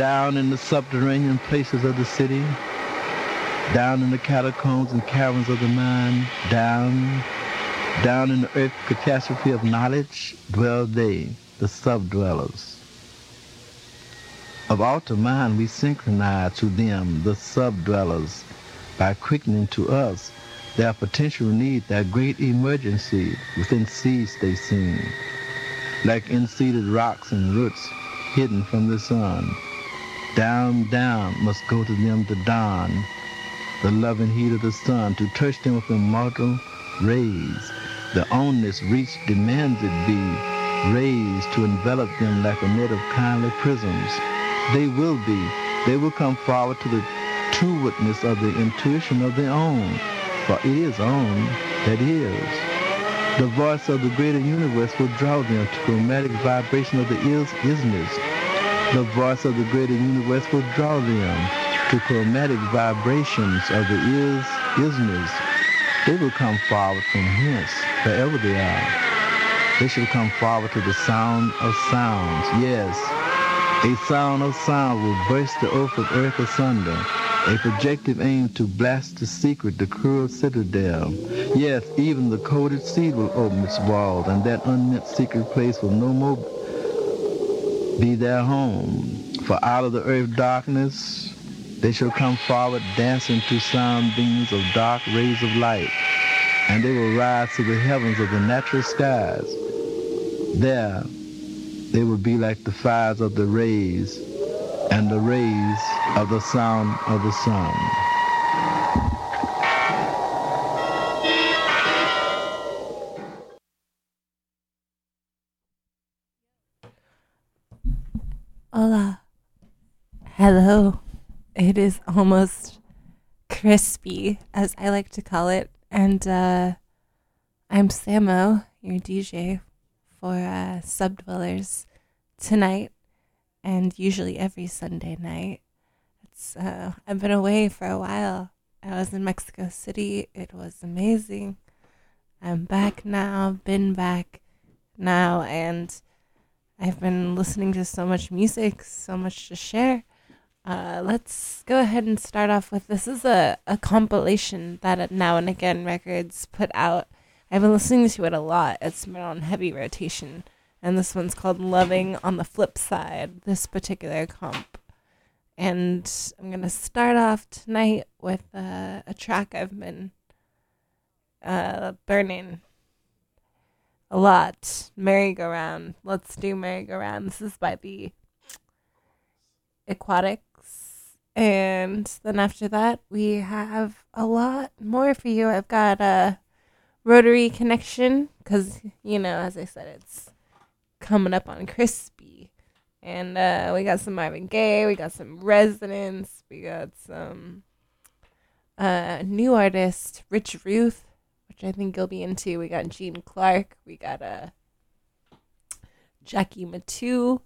down in the subterranean places of the city, down in the catacombs and caverns of the mind, down in the earth catastrophe of knowledge, dwell they, the sub-dwellers. Of outer mind we synchronize to them, the sub-dwellers, by quickening to us their potential need, their great emergency within seeds they seem, like unseeded rocks and roots hidden from the sun. Down must go to them the dawn, the loving heat of the sun, to touch them with immortal rays. The onless reach demands it be raised to envelop them like a net of kindly prisms. They will come forward to the true witness of the intuition of their own, for it is own that is. The voice of the greater universe will draw them to chromatic vibration of the isness. The voice of the greater universe will draw them to chromatic vibrations of the isness. They will come forward from hence, wherever they are. They shall come forward to the sound of sounds. Yes, a sound of sound will burst the earth of earth asunder, a projective aim to blast the secret, the cruel citadel. Yes, even the coded seed will open its walls, and that unmeant secret place will no more be their home. For out of the earth darkness, they shall come forward dancing to sound beams of dark rays of light, and they will rise to the heavens of the natural skies. There, they will be like the fires of the rays and the rays of the sound of the sun. Hola. Hello. It is almost crispy, as I like to call it. And I'm Samo, your DJ for Subdwellers tonight, and usually every Sunday night. I've been away for a while. I was in Mexico City. It was amazing. I'm back now, been back now, and I've been listening to so much music, so much to share. Let's go ahead and start off with, this is a compilation that Now and Again Records put out. I've been listening to it a lot. It's been on heavy rotation. And this one's called Loving on the Flip Side, this particular comp. And I'm going to start off tonight with a track I've been burning a lot. Merry-Go-Round. Let's do Merry-Go-Round. This is by the Equatics. And then after that, we have a lot more for you. I've got a Rotary Connection, because, you know, as I said, it's coming up on crispy. And we got some Marvin Gaye, we got some Residents, we got some new artist, Rich Ruth, which I think you'll be into. We got Gene Clark, we got Jackie Matu,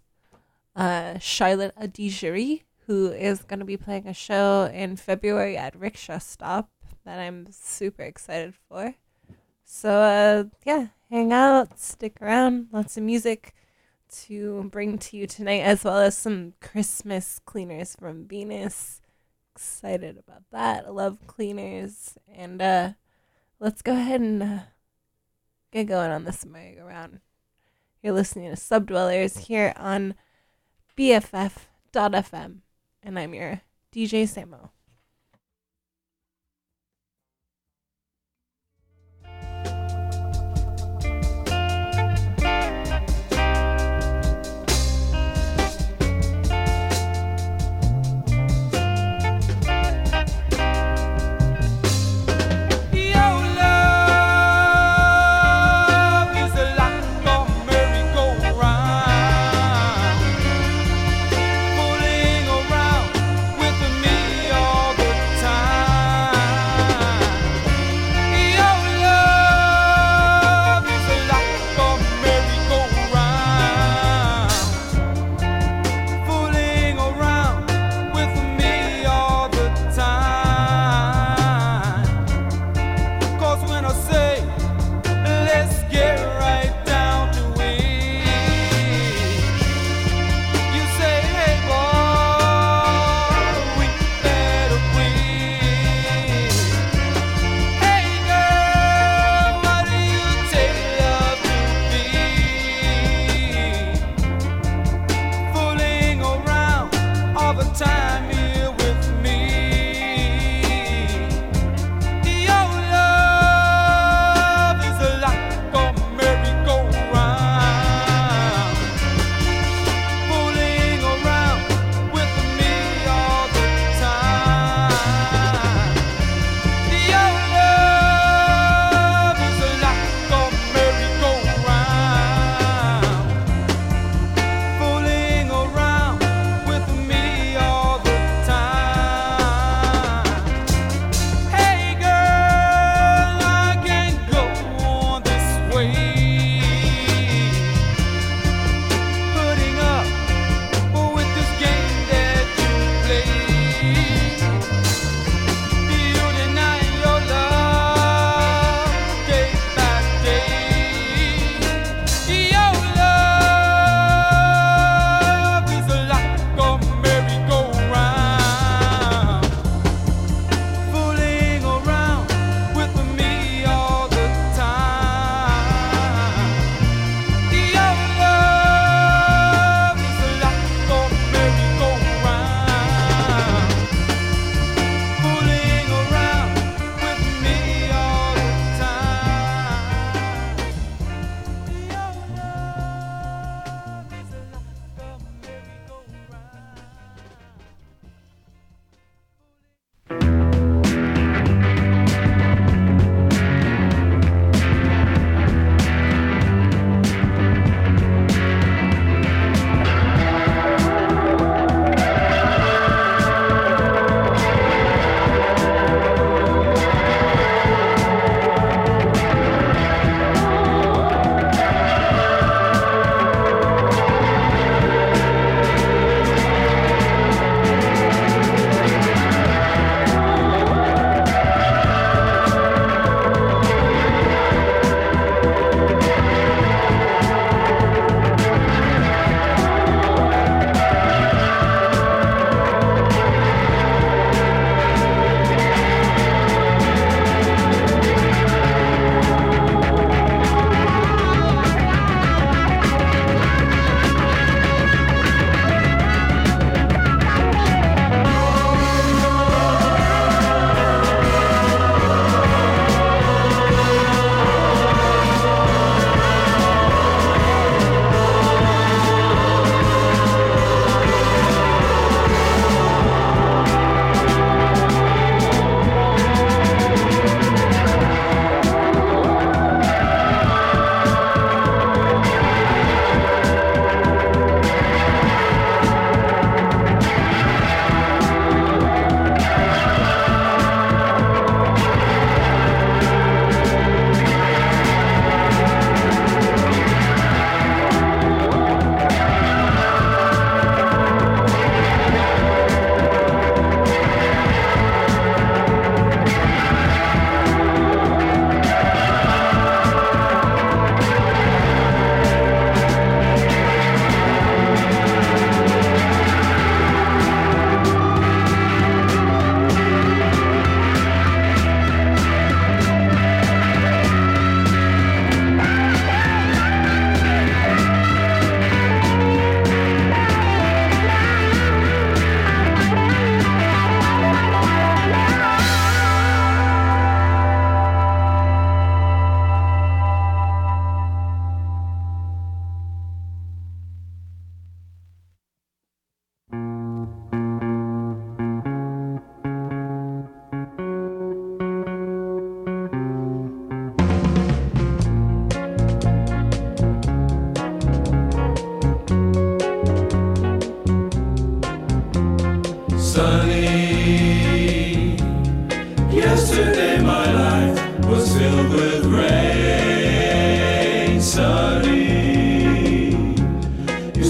Charlotte Adigéry, who is going to be playing a show in February at Rickshaw Stop that I'm super excited for. So, yeah, hang out, stick around, lots of music to bring to you tonight, as well as some Christmas Cleaners from Venus. Excited about that. I love Cleaners. And let's go ahead and get going on this merry-go-round. You're listening to Subdwellers here on BFF.fm, and I'm your DJ Samo.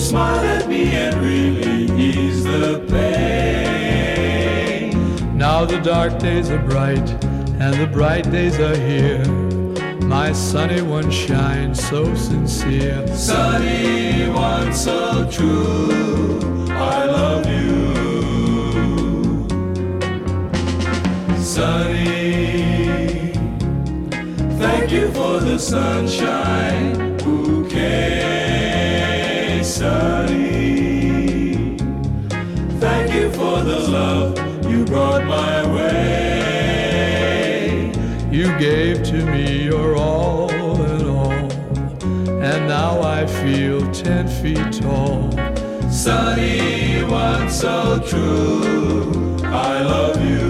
smile at me and really ease the pain. Now the dark days are bright and the bright days are here. My sunny one shines so sincere. Sunny one so true, I love you. Sunny, thank you for the sunshine bouquet. Sunny, thank you for the love you brought my way. You gave to me your all in all, and now I feel 10 feet tall. Sunny one so true, I love you.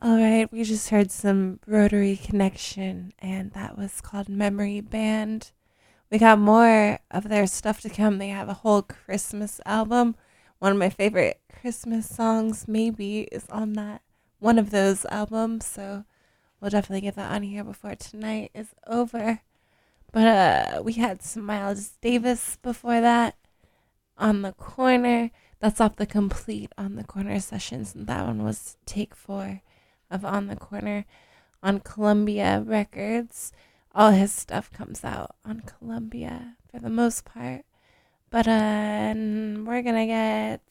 All right, we just heard some Rotary Connection, and that was called Memory Band. We got more of their stuff to come. They have a whole Christmas album. One of my favorite Christmas songs, maybe, is on that one of those albums, so we'll definitely get that on here before tonight is over. But we had some Miles Davis before that on the corner. That's off the complete on the corner sessions, and that one was take 4. Of On the Corner on Columbia Records. All his stuff comes out on Columbia for the most part. But we're going to get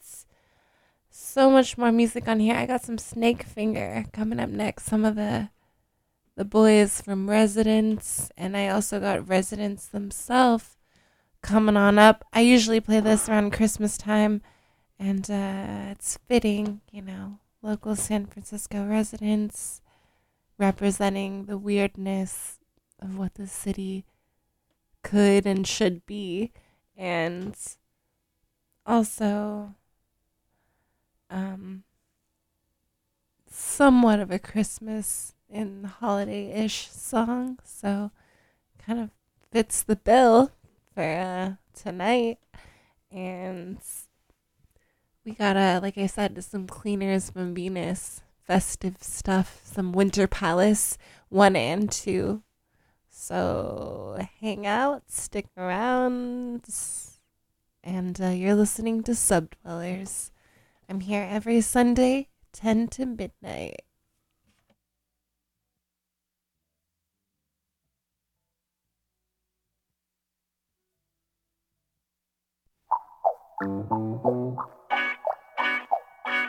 so much more music on here. I got some Snakefinger coming up next. Some of the boys from Residents. And I also got Residents themselves coming on up. I usually play this around Christmas time. And it's fitting, you know. Local San Francisco residents representing the weirdness of what the city could and should be. And also somewhat of a Christmas and holiday-ish song. So kind of fits the bill for tonight. And we got, like I said, some Cleaners from Venus, festive stuff, some Winter Palace 1 and 2. So hang out, stick around, and you're listening to Subdwellers. I'm here every Sunday, 10 to midnight.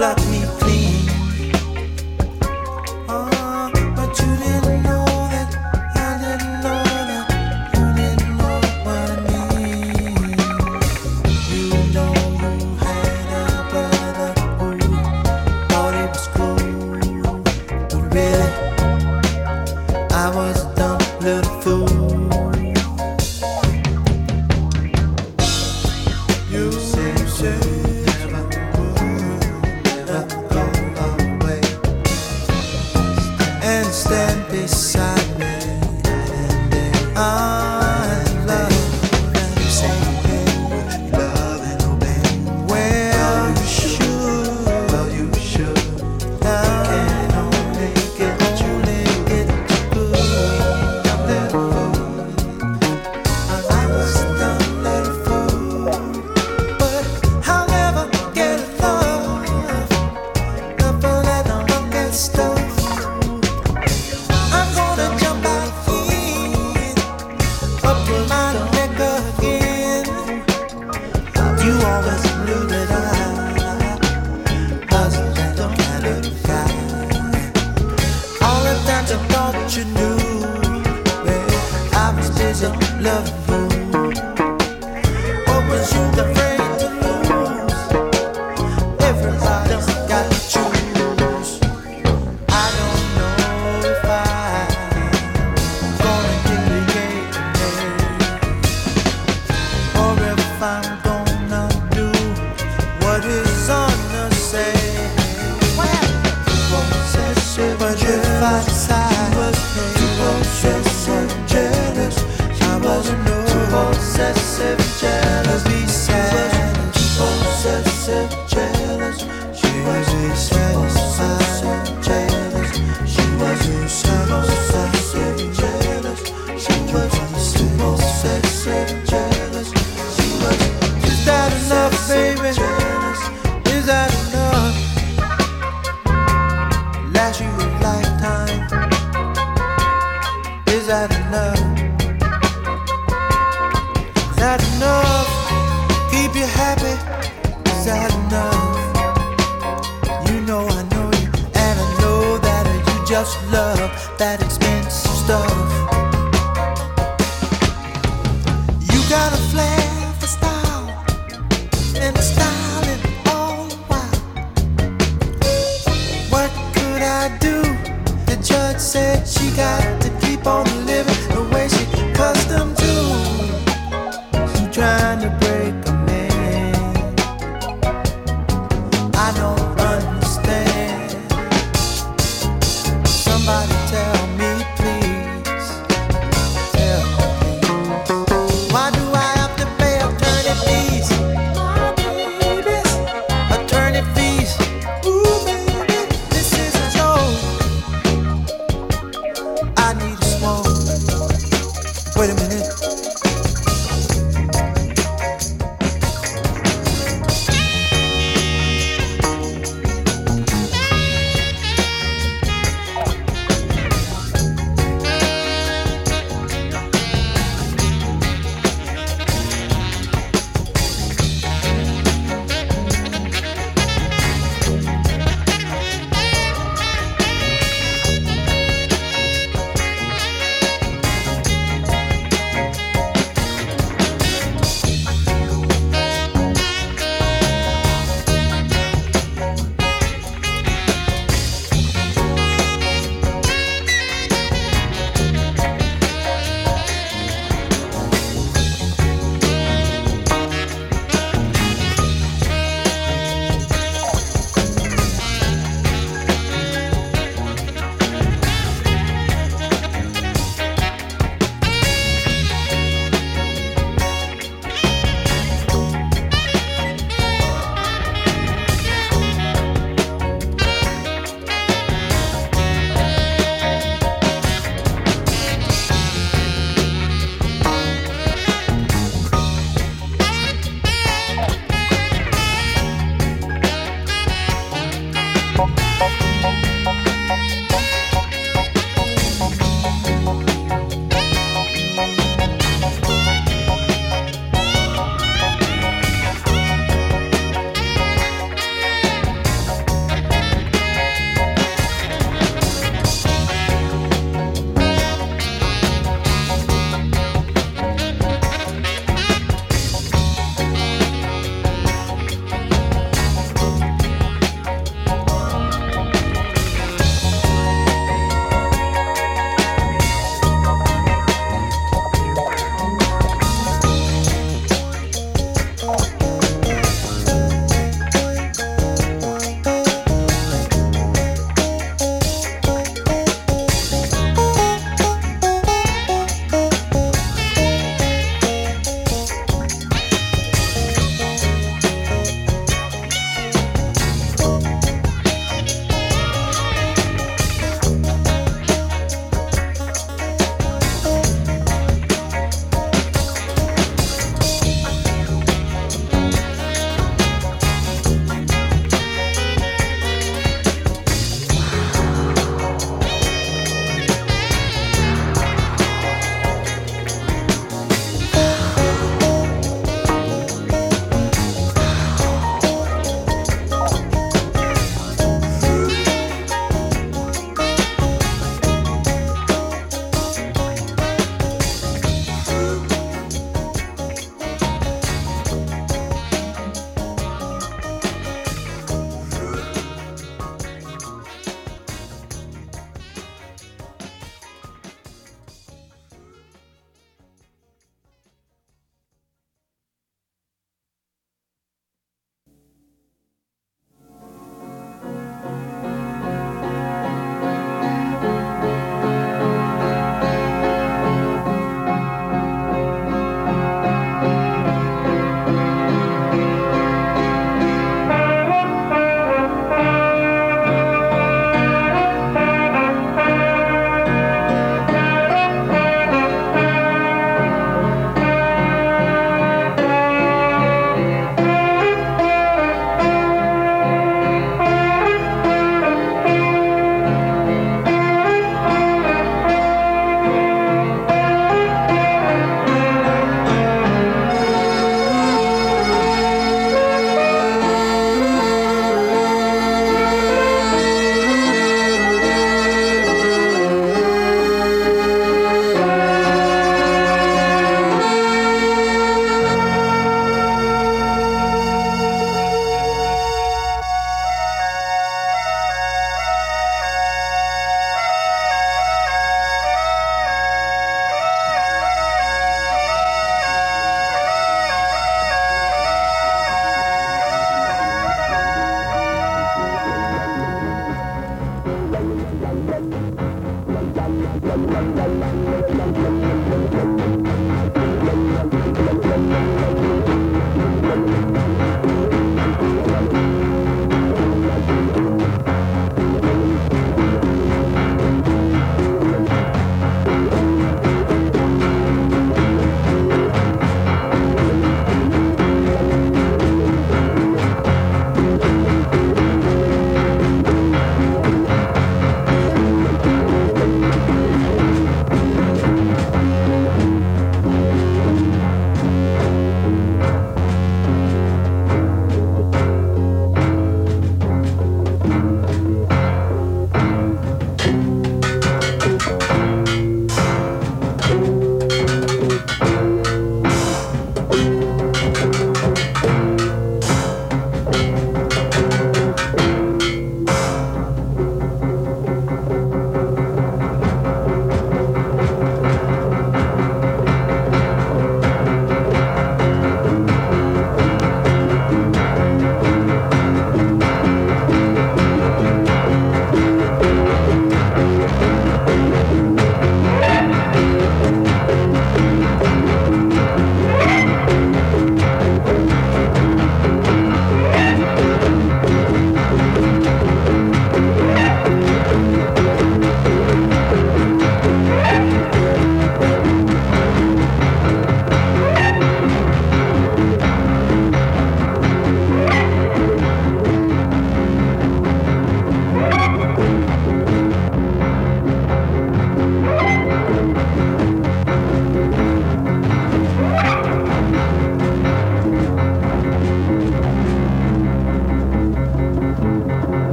Somebody tell me please.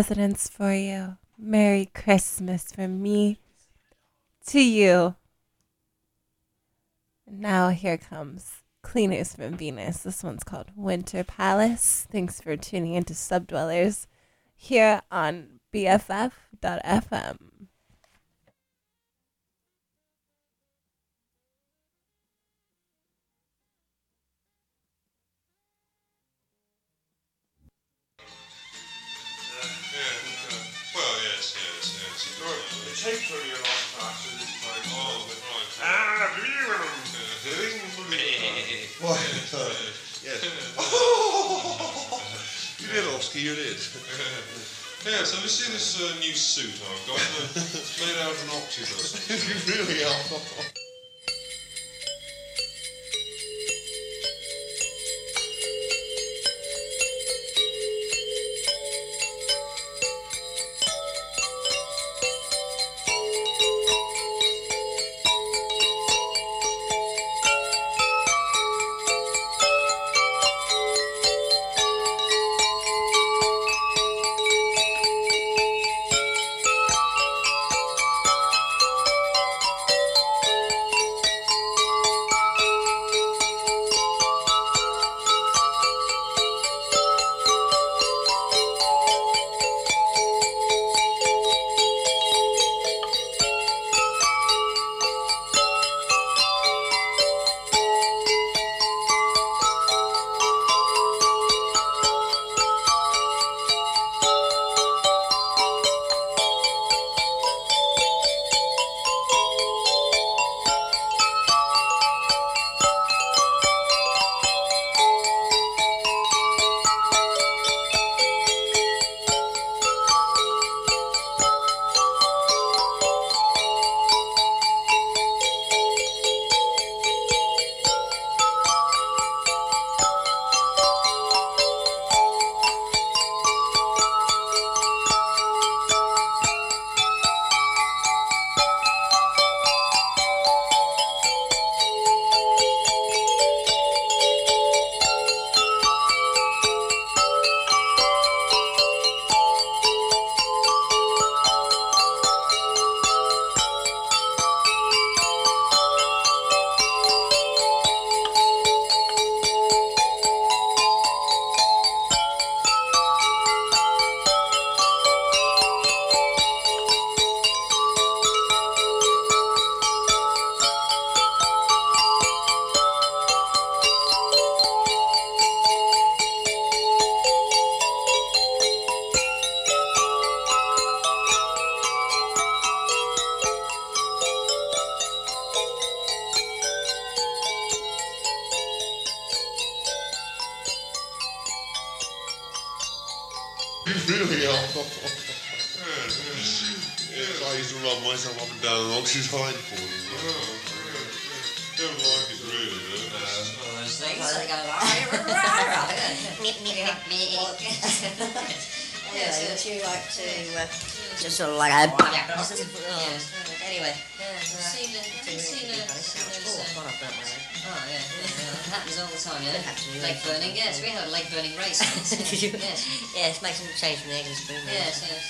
Residents for you. Merry Christmas from me to you. Now here comes Cleaners from Venus. This one's called Winter Palace. Thanks for tuning into Subdwellers here on BFF.fm. Takes really a long time to this time. Oh, but no, it's Why? Yes. You did, Oski, you did. Yeah, so have you seen this new suit I've got? It's made out of an octopus. You really are. Yes, make some change from the egg and spoon. Yes, yes.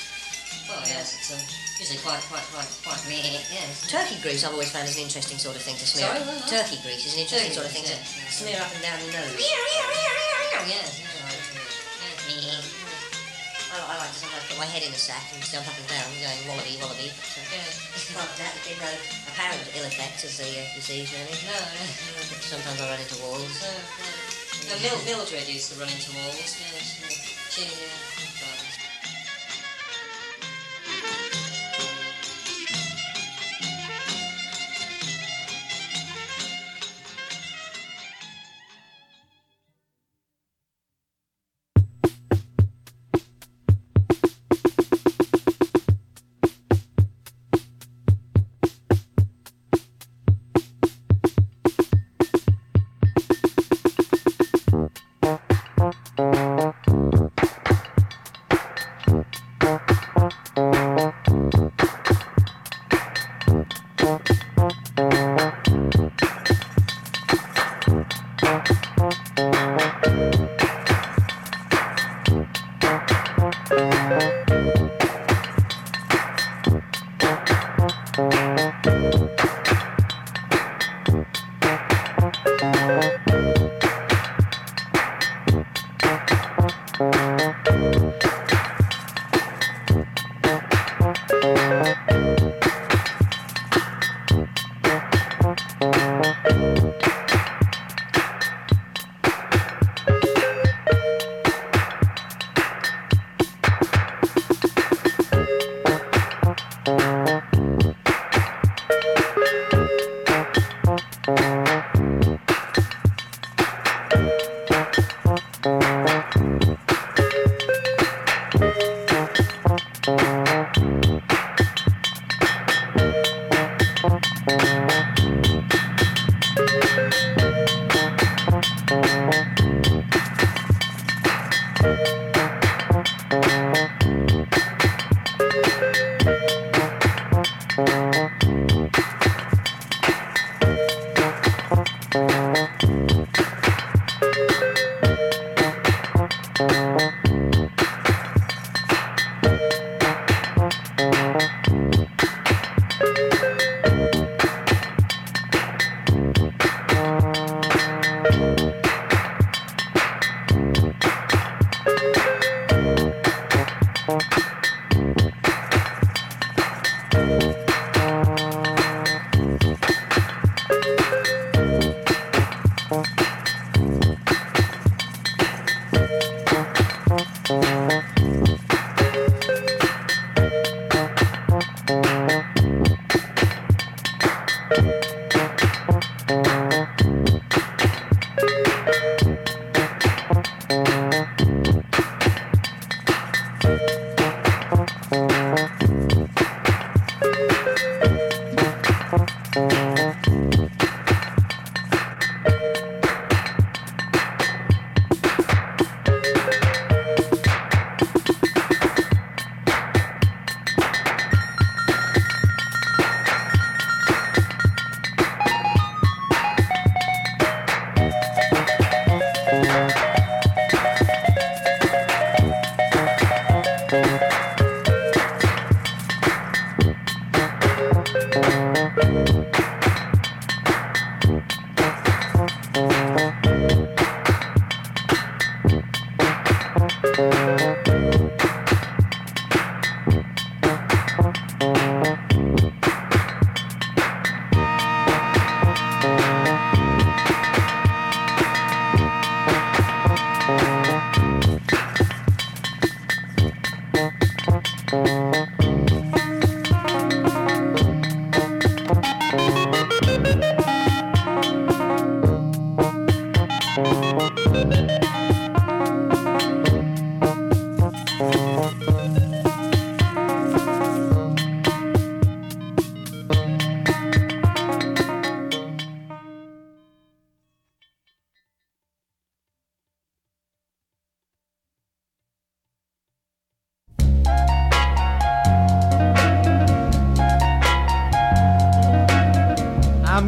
Well, yes, it's usually quite meh. Yes. Turkey grease I've always found is an interesting sort of thing to smear. Sorry, what? Turkey grease is an interesting sort of thing to smear up and down the nose. Yes, I like to sometimes put my head in a sack and jump up and down going wallaby, wallaby. But that had no apparent ill effect as the disease really. No. Sometimes I run into walls. Mildred used to run into walls. Yeah.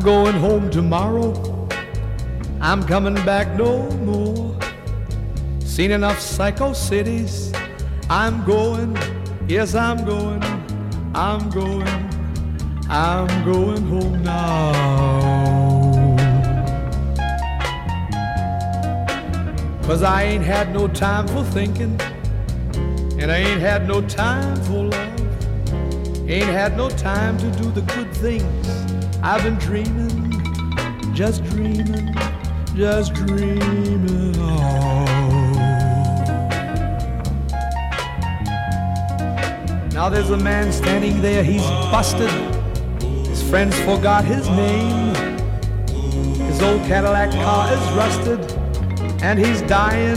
Going home tomorrow, I'm coming back no more. Seen enough psycho cities. I'm going, yes, I'm going, I'm going, I'm going home now. 'Cause I ain't had no time for thinking, and I ain't had no time for love. Ain't had no time to do the good things I've been dreaming, just dreaming, just dreaming of. Now there's a man standing there, he's busted. His friends forgot his name. His old Cadillac car is rusted, and he's dying,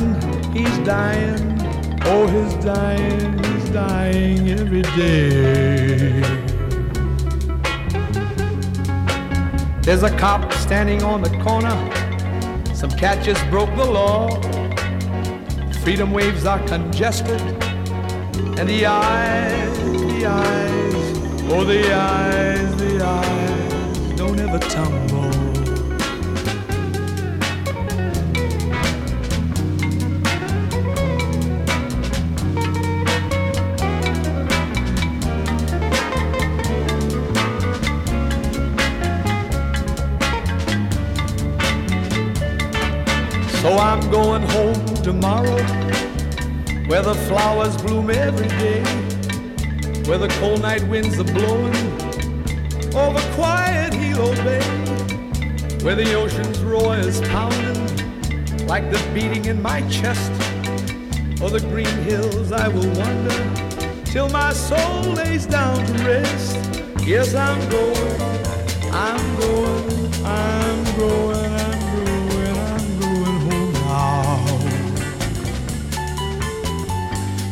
he's dying. Oh, he's dying every day. There's a cop standing on the corner. Some cat just broke the law. Freedom waves are congested. And the eyes, oh the eyes, don't ever tumble. So I'm going home tomorrow, where the flowers bloom every day, where the cold night winds are blowing over quiet Hilo Bay, where the ocean's roar is pounding like the beating in my chest. O'er the green hills I will wander till my soul lays down to rest. Yes, I'm going, I'm going, I'm going, I'm going, I'm going home now.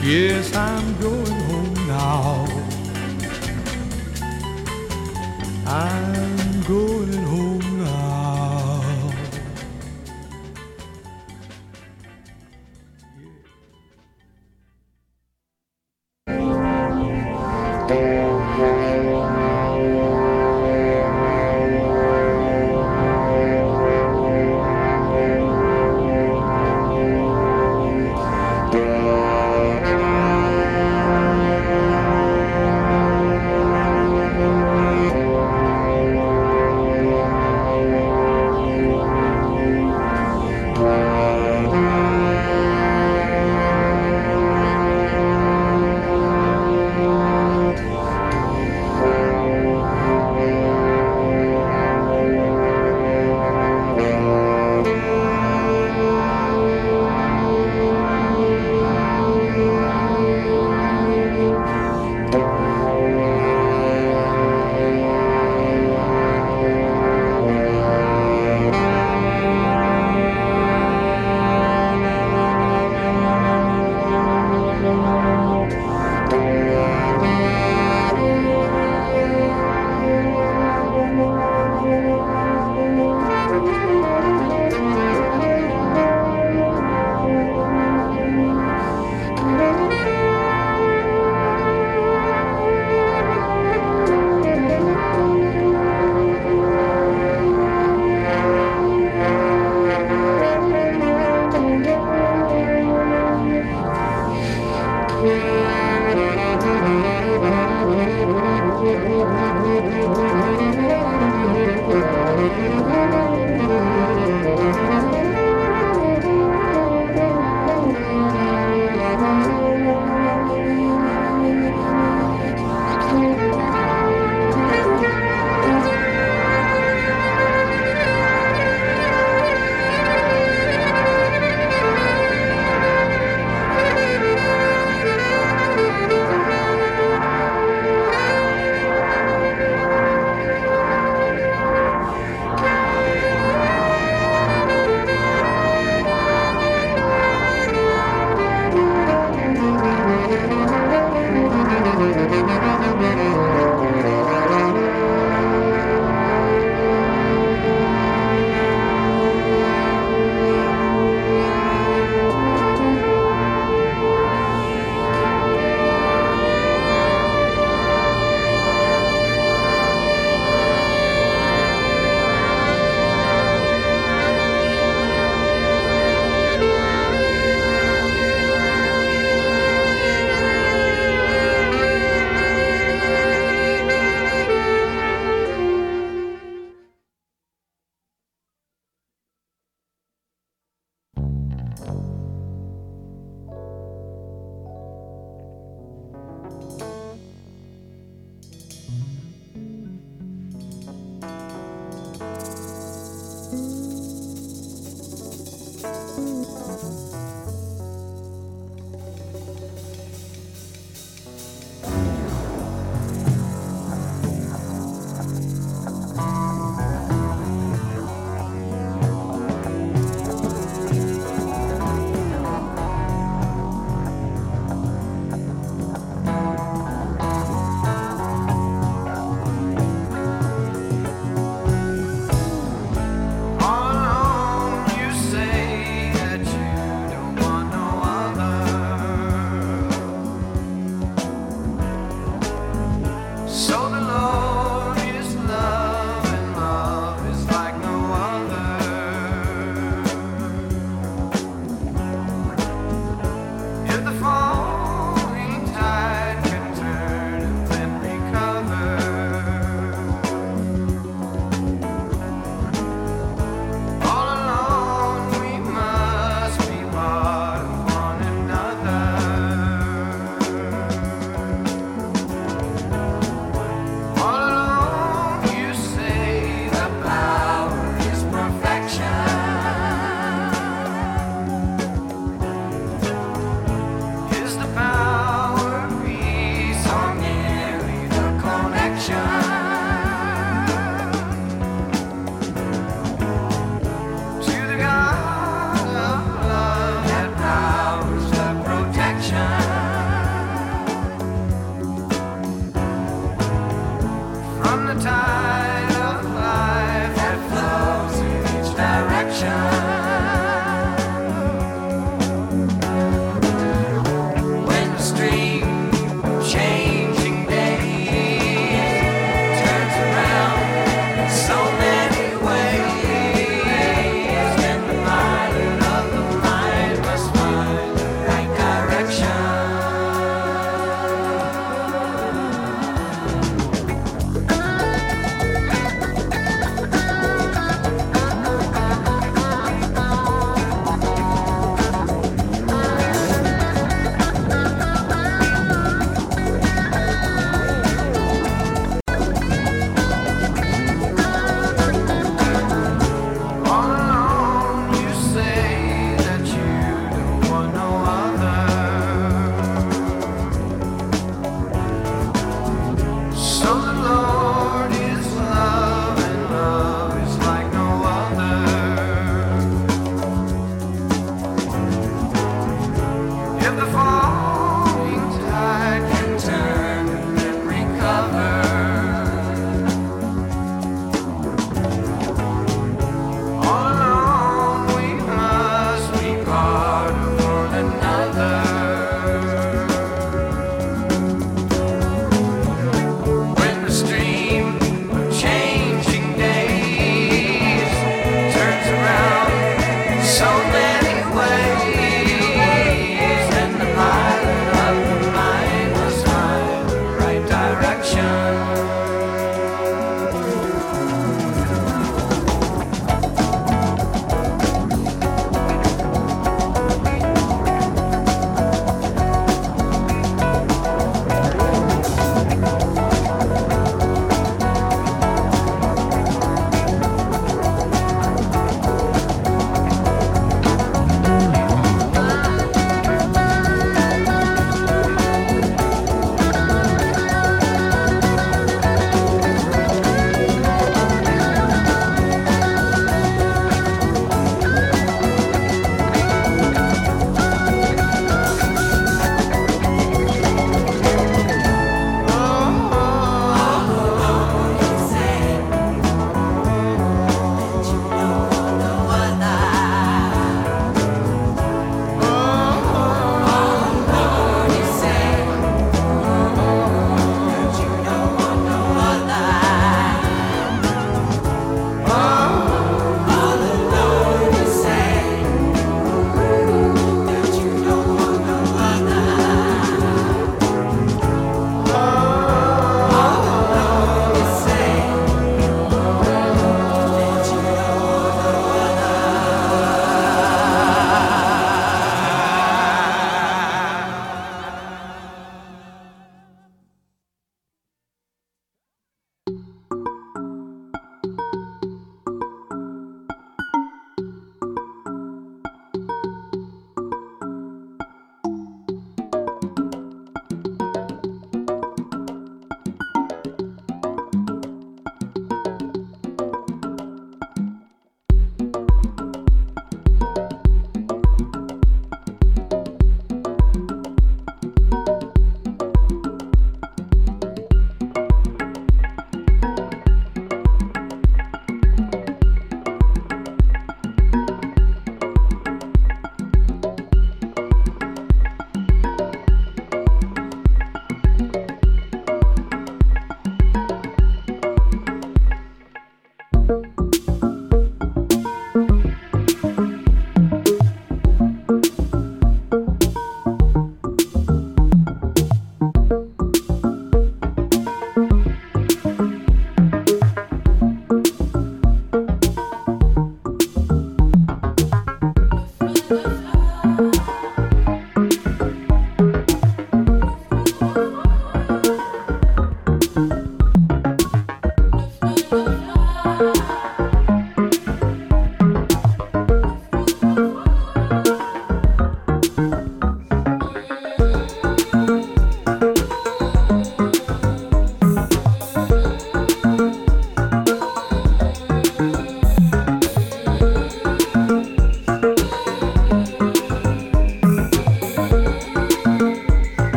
Yes, I'm going home now. I'm going home now.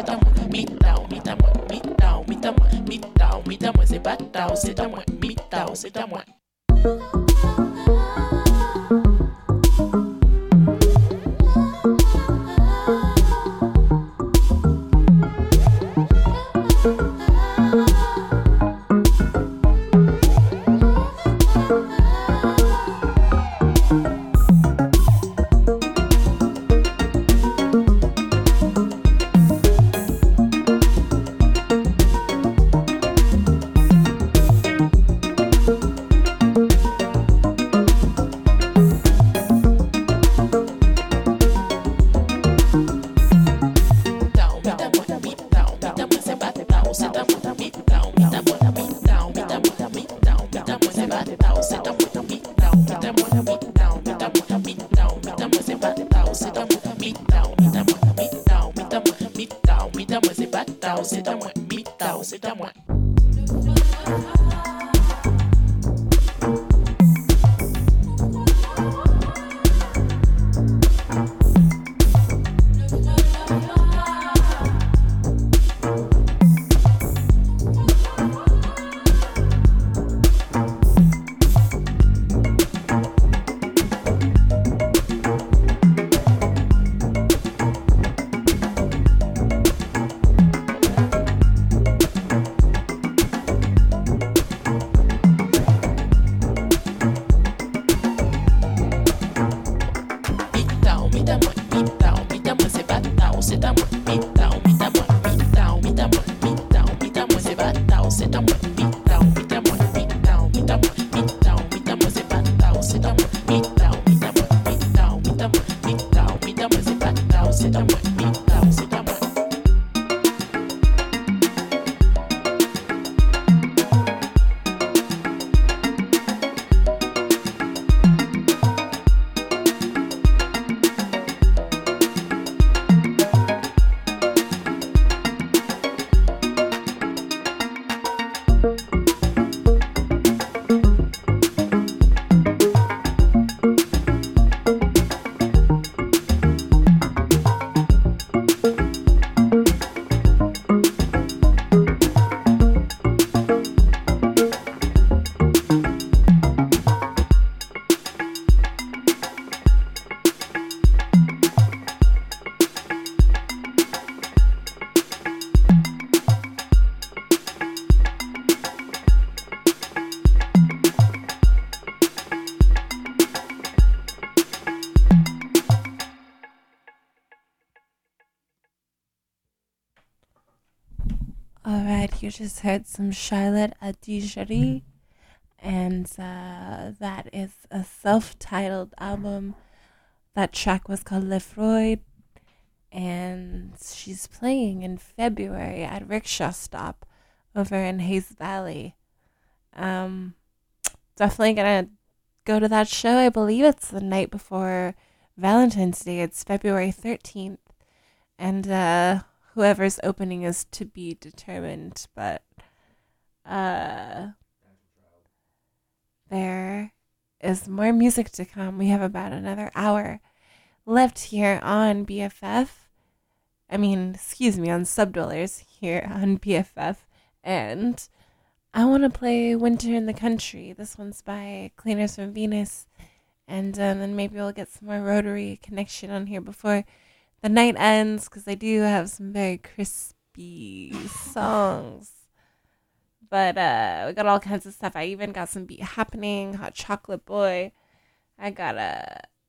sit down with me now, meet that one, meet now, meet that one, meet now, meet that one, say back down, sit down one, meet down, sit down one. You just heard some Charlotte Adigéry, and that is a self-titled album. That track was called Le Freud, and she's playing in February at Rickshaw Stop over in Hayes Valley. Definitely gonna go to that show. I believe it's the night before Valentine's Day. It's February 13th, and whoever's opening is to be determined, but there is more music to come. We have about another hour left here on on Subdwellers here on BFF, and I want to play Winter in the Country. This one's by Cleaners from Venus, and then maybe we'll get some more Rotary Connection on here before the night ends, because I do have some very crispy songs. But we got all kinds of stuff. I even got some Beat Happening, Hot Chocolate Boy. I got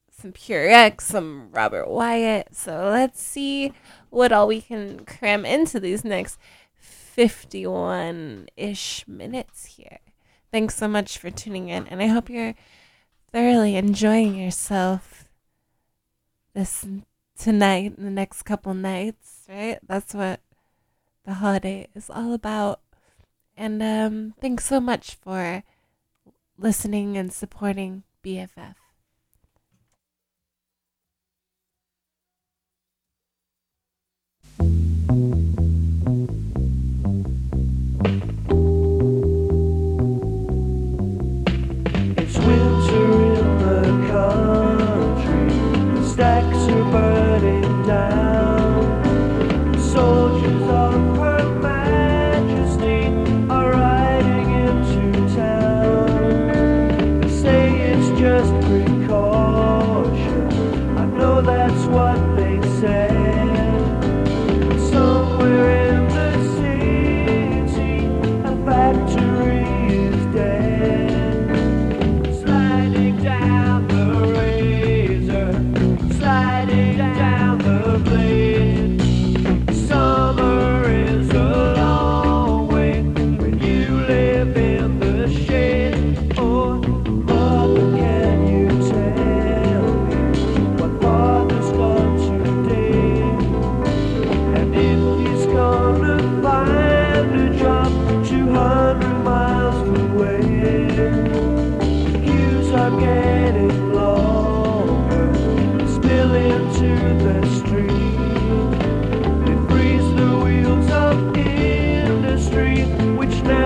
some Pure X, some Robert Wyatt. So let's see what all we can cram into these next 51-ish minutes here. Thanks so much for tuning in, and I hope you're thoroughly enjoying yourself this tonight and the next couple nights, right? That's what the holiday is all about. And thanks so much for listening and supporting BFF. It's winter in the country. Stacks are burning down. Soldiers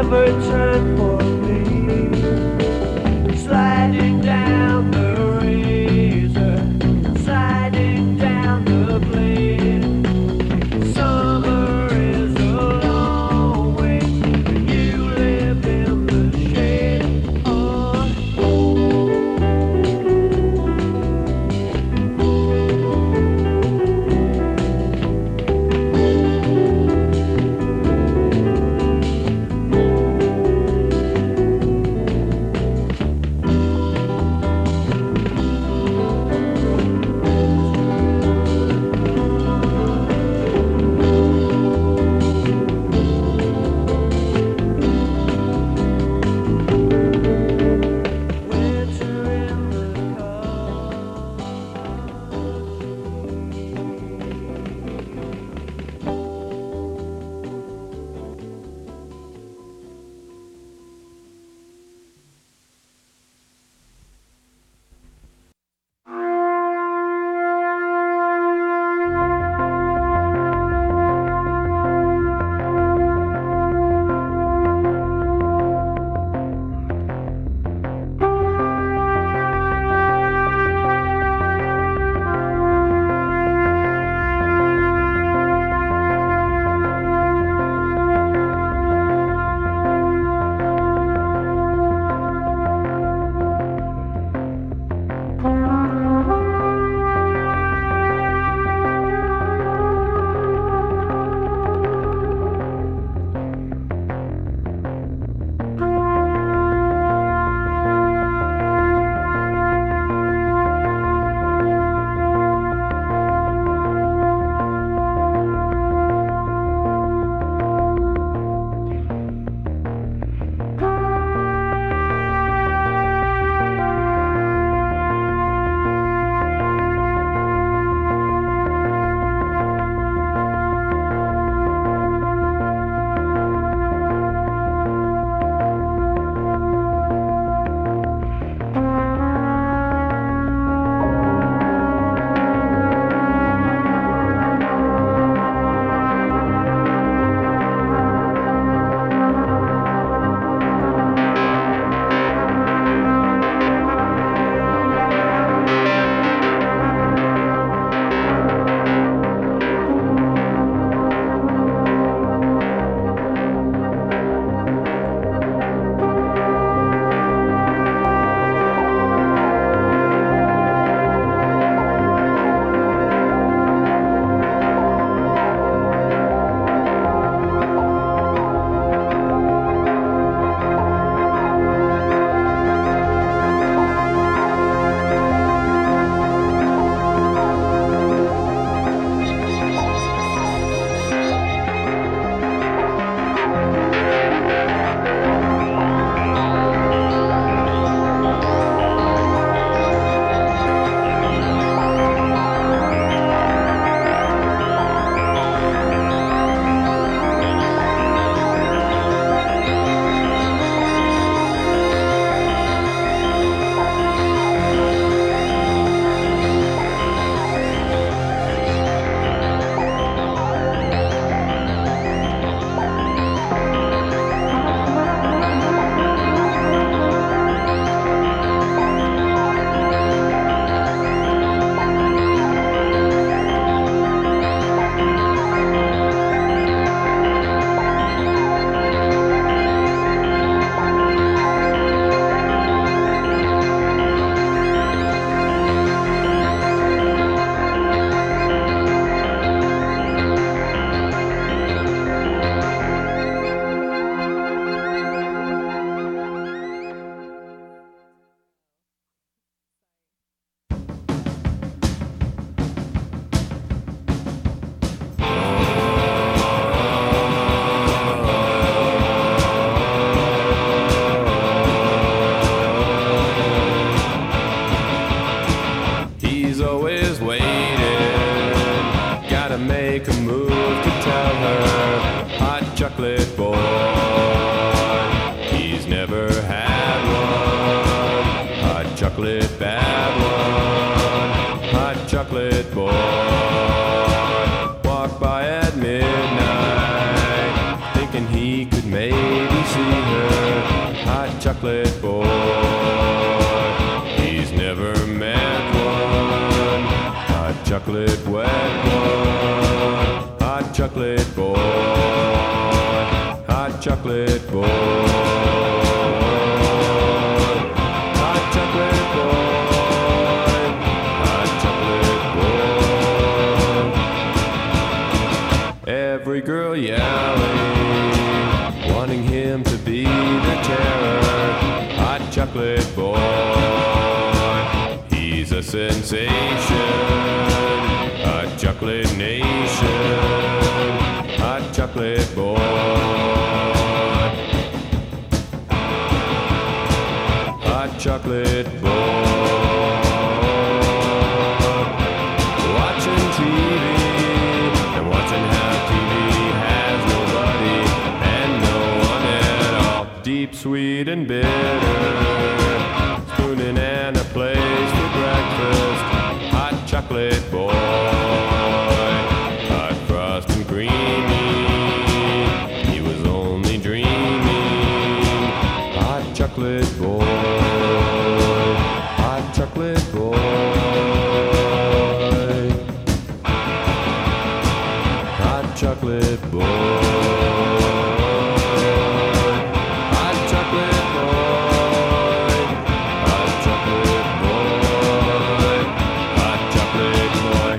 never turned for me. Sliding down the razor, sliding down the blade. Summer is a long way when you live in the shade. Walk by at midnight, thinking he could maybe see chocolate boy. He's never met one. Hot chocolate wet one. Hot chocolate boy. Hot chocolate boy. Hot chocolate boy. Hot chocolate boy. Every girl yelling, wanting him to be the terror. Hot chocolate boy. He's a sensation. Hot chocolate nation. Hot chocolate boy. Hot chocolate boy. Watching TV and watching how TV has nobody and no one at all. Deep, sweet, and bitter. Spooning and a place for breakfast. Hot chocolate boy. Hot frost and creamy. He was only dreaming. Hot chocolate boy. Chocolate boy. Hot chocolate boy. Hot chocolate boy. Hot chocolate boy. Hot chocolate boy.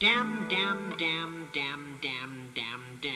Damn, damn, damn, damn, damn, damn, damn.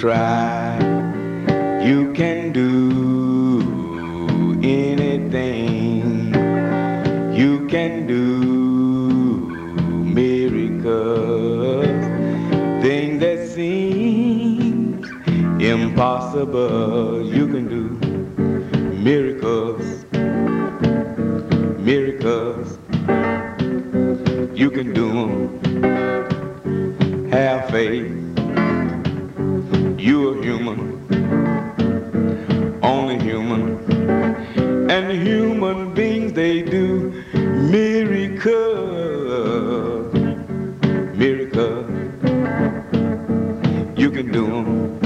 try, you can do anything, you can do miracles, things that seem impossible, you can do miracles, miracles, you can do them, have faith. You are human, only human, and human beings, they do miracles, miracles, you can do them,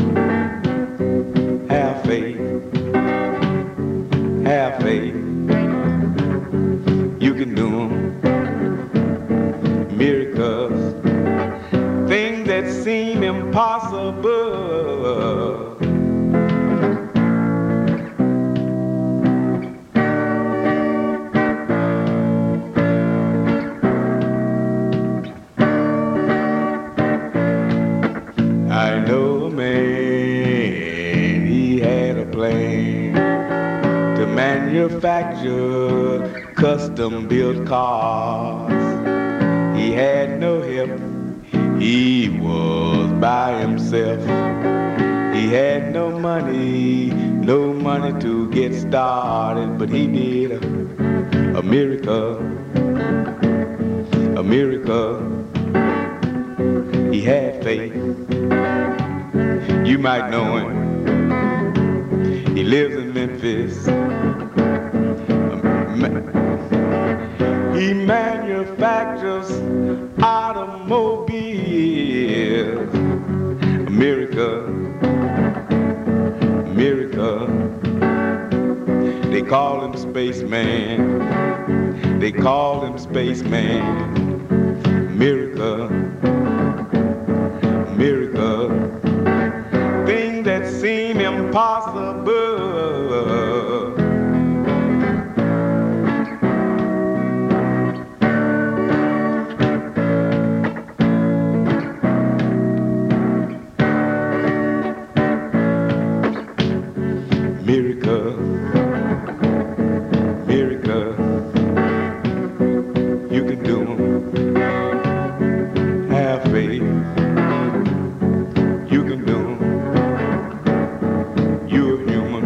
have faith, you can do them, miracles, things that seem impossible. Manufactured custom-built cars. He had no help. He was by himself. He had no money to get started. But he did a miracle, a miracle. He had faith. You might know him. He lives in Memphis. He manufactures automobiles. A miracle, a miracle. They call him Spaceman. They call him Spaceman. Miracle, miracle. Things that seem impossible. You can do them. You're human.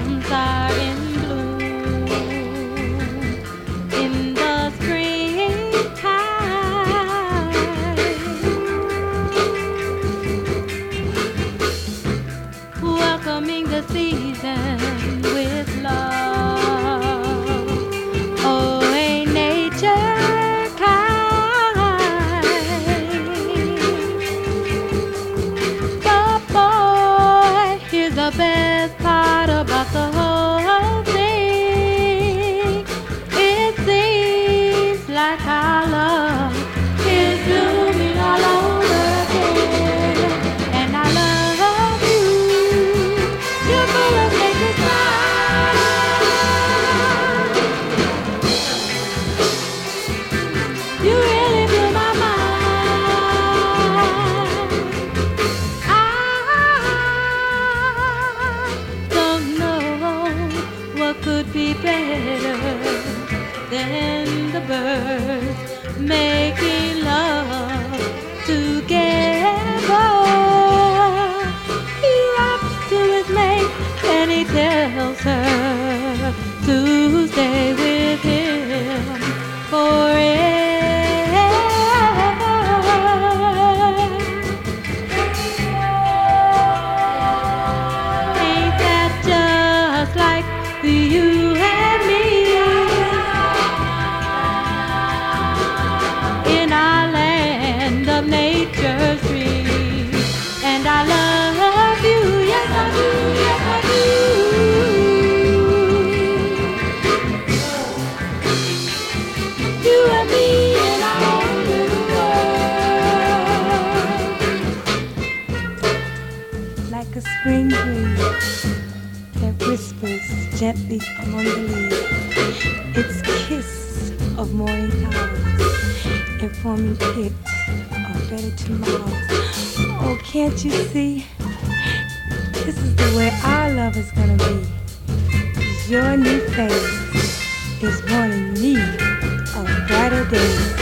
blossoms are in bloom in the springtime, welcoming the season with love. Gently among the leaves, its kiss of morning hours, informing it of better tomorrows. Oh, can't you see? This is the way our love is gonna be. Your new face is warning me of brighter days.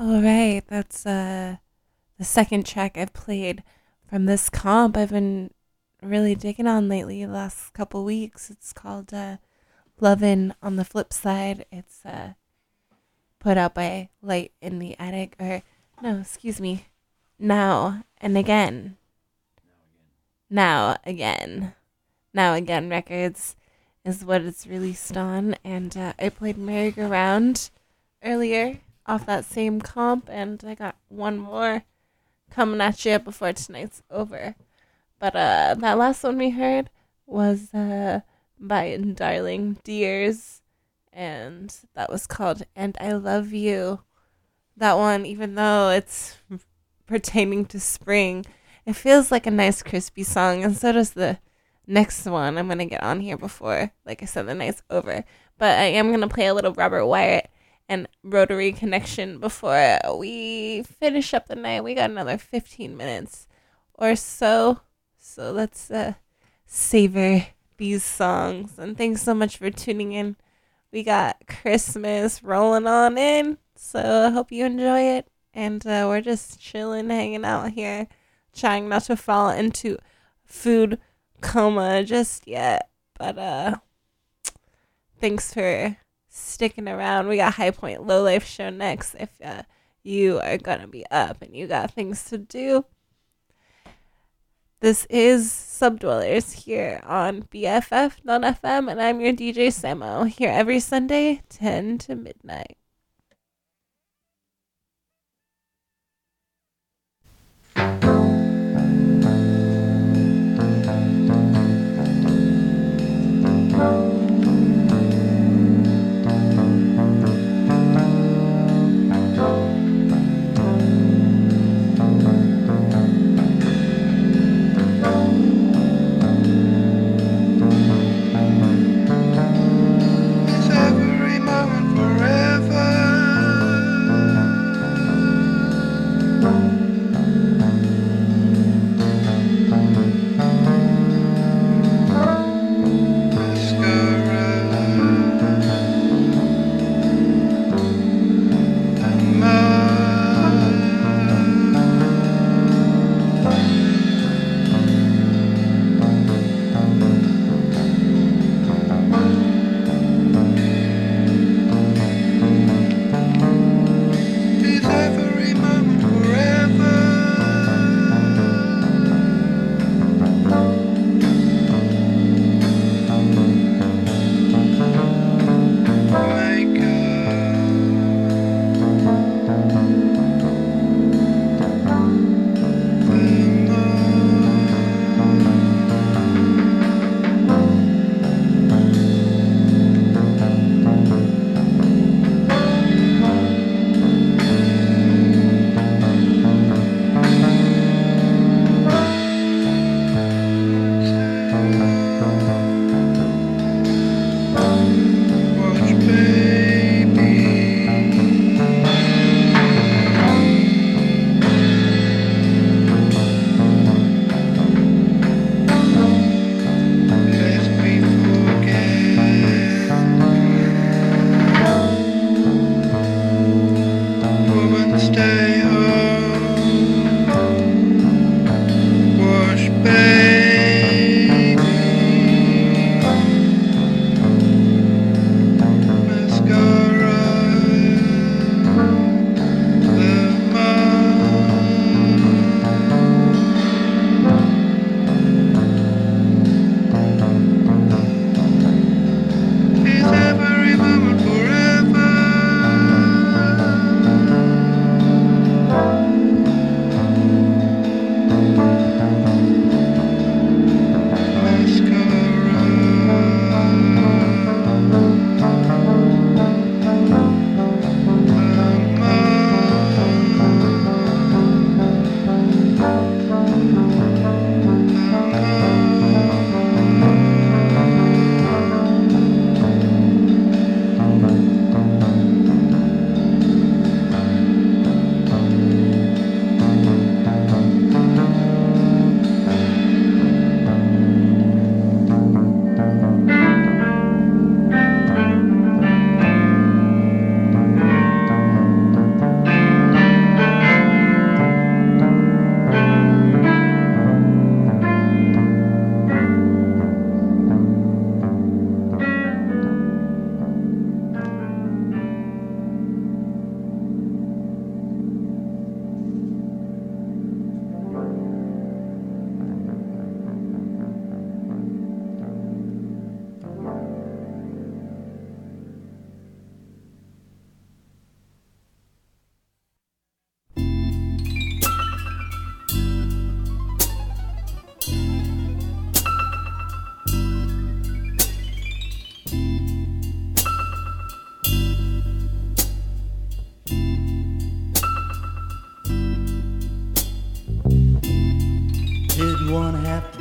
All right, that's the second track I've played from this comp I've been really digging on lately, the last couple weeks. It's called Loving on the Flip Side. It's put out by Light in the Attic, Now and Again. Now Again Records is what it's released on, and I played Merry Go Round earlier off that same comp, and I got one more coming at you before tonight's over. But that last one we heard was by Darling Dears, and that was called And I Love You. That one, even though it's pertaining to spring, it feels like a nice crispy song, and so does the next one I'm going to get on here before, like I said, the night's over. But I am going to play a little Robert Wyatt and Rotary Connection before we finish up the night. We got another 15 minutes or so. So let's savor these songs. And thanks so much for tuning in. We got Christmas rolling on in, so I hope you enjoy it. And we're just chilling, hanging out here, trying not to fall into food coma just yet. But thanks for sticking around. We got High Point Low Life show next if you are gonna be up and you got things to do. This is Subdwellers here on BFF.fm, and I'm your DJ Samo, here every Sunday 10 to midnight.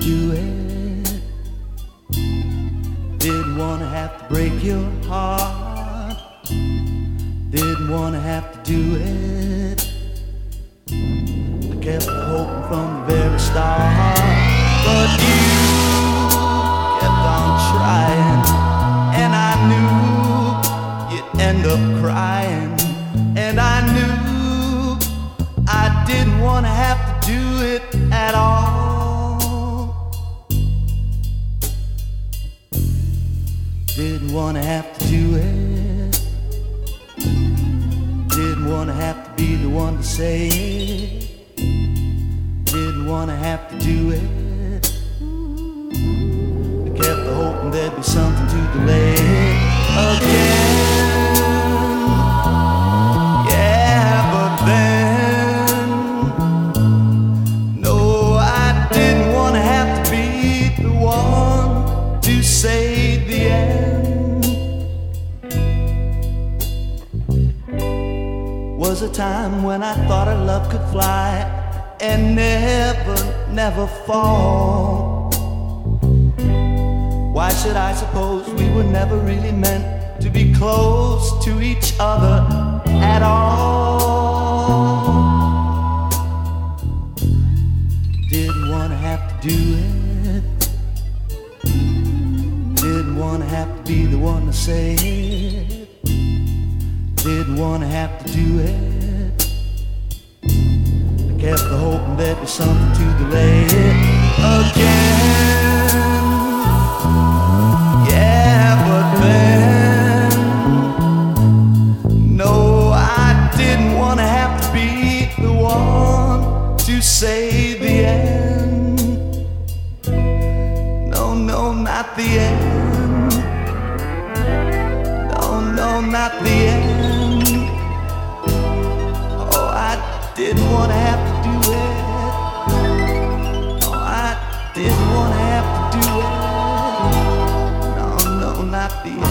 do it. Didn't want to have to break your heart. Didn't want to have to do it. I kept hoping from the very start. But you kept on trying, and I knew you'd end up crying. And I knew I didn't want to have to do it at all. Didn't wanna have to do it. Didn't wanna have to be the one to say it. Didn't wanna have to do it. I kept hoping there'd be something to delay it again. Yeah, but then no, I didn't wanna have to be the one to say it. Was a time when I thought our love could fly and never, never fall. Why should I suppose we were never really meant to be close to each other at all? Didn't want to have to do it. Didn't want to have to be the one to say it. Didn't want to have to do it. I kept hoping there'd be something to delay it again. Yeah, but then no, I didn't want to have to be the one to say the end. No, no, not the end. No, no, not the end. Didn't want to have to do it. No, I didn't want to have to do it. No, no, not the end. No,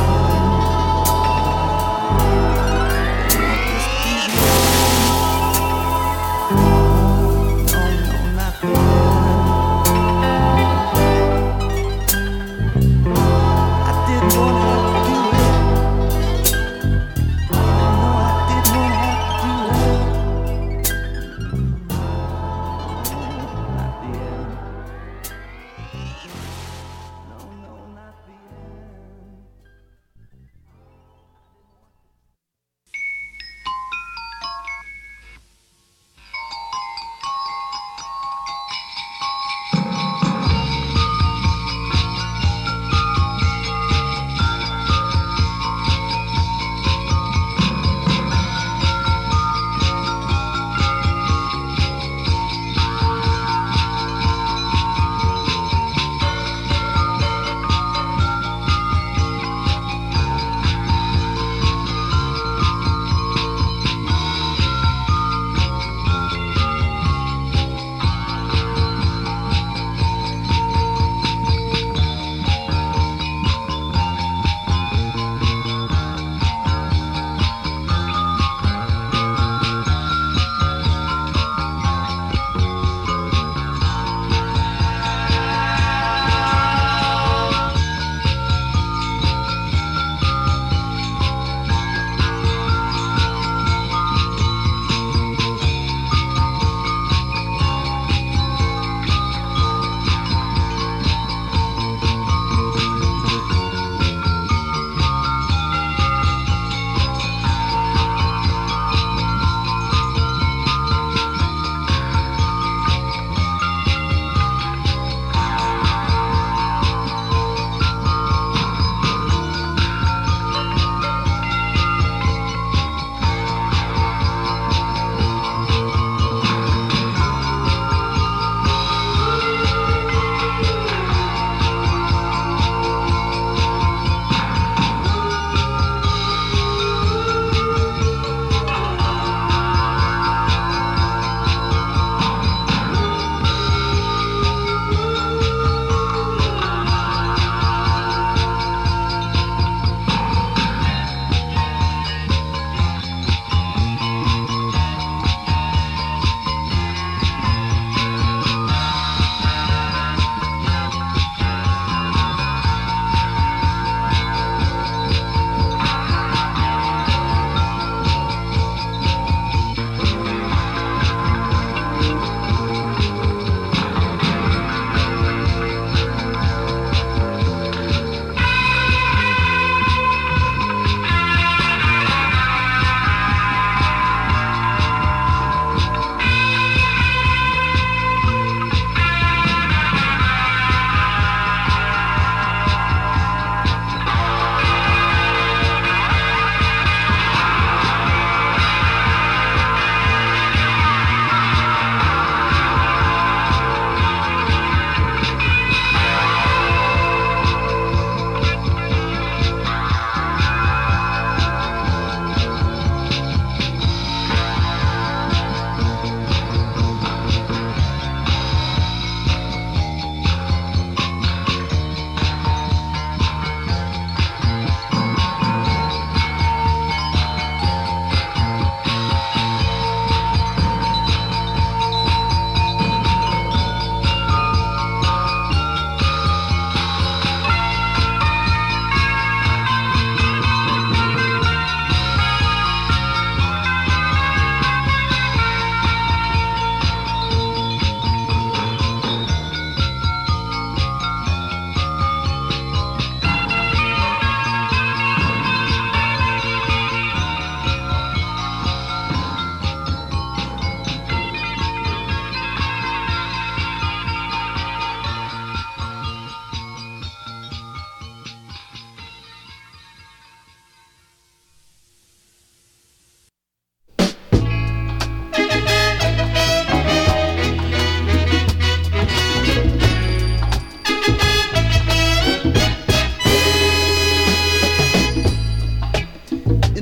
no, not the end. I didn't want to have to do it. No, I didn't want to have to do it.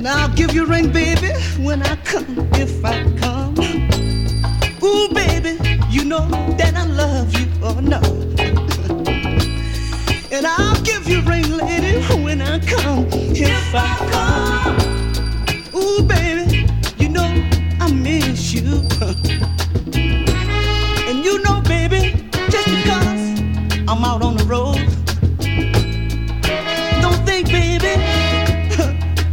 And I'll give you a ring, baby, when I come, if I come. Ooh, baby, you know that I love you, or no. And I'll give you a ring, lady, when I come, if I come. Ooh, baby, you know I miss you. And you know, baby, just because I'm out on the road, don't think, baby,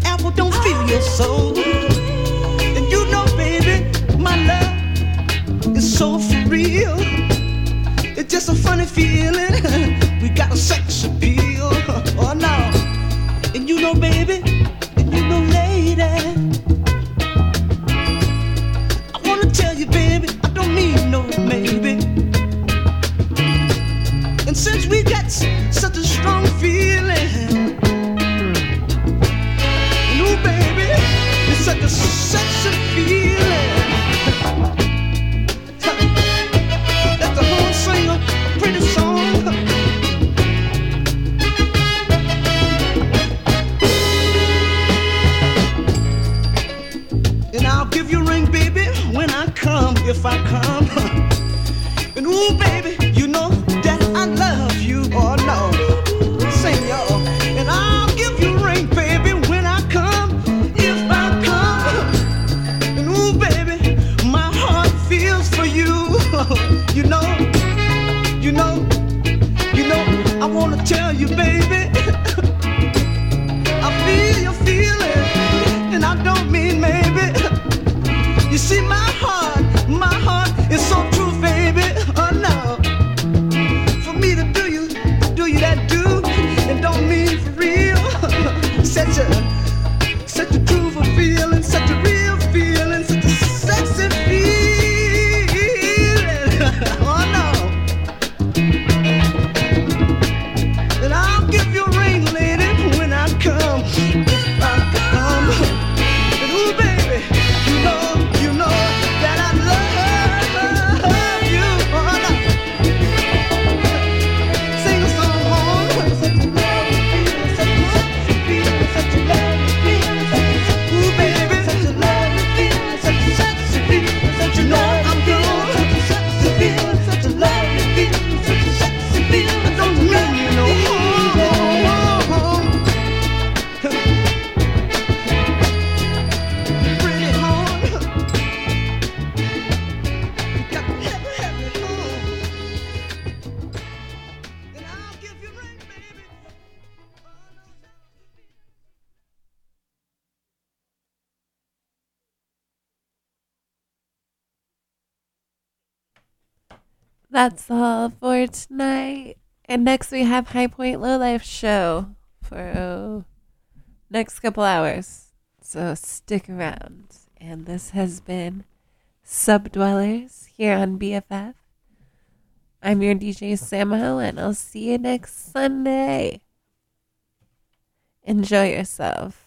Apple don't feel your soul. And you know, baby, my love is so for real. It's just a funny feeling. We got a sex appeal, oh no. And you know, baby, and you know, lady, I wanna tell you, baby, I don't need no maybe. And since we got such a strong feeling, ooh, baby, it's such a sexy feeling. That's the whole single, pretty song. If I come, and ooh, baby, you know that I love you, or no, sing y'all, and I'll give you a ring, baby, when I come, if I come, and ooh, baby, my heart feels for you, you know, you know, you know, I wanna tell you, baby, I feel your feeling, and I don't mean maybe, you see my heart is so true, baby, oh no. For me to do you that do, and don't mean for real. Such a true feeling, such a real feeling, such a sexy feeling, oh no. And I'll give you a ring, lady, when I come, if I come. And ooh, baby, you know. That's all for tonight. And next we have High Point Low Life show for next couple hours. So stick around. And this has been Subdwellers here on BFF. I'm your DJ Sammo, and I'll see you next Sunday. Enjoy yourself.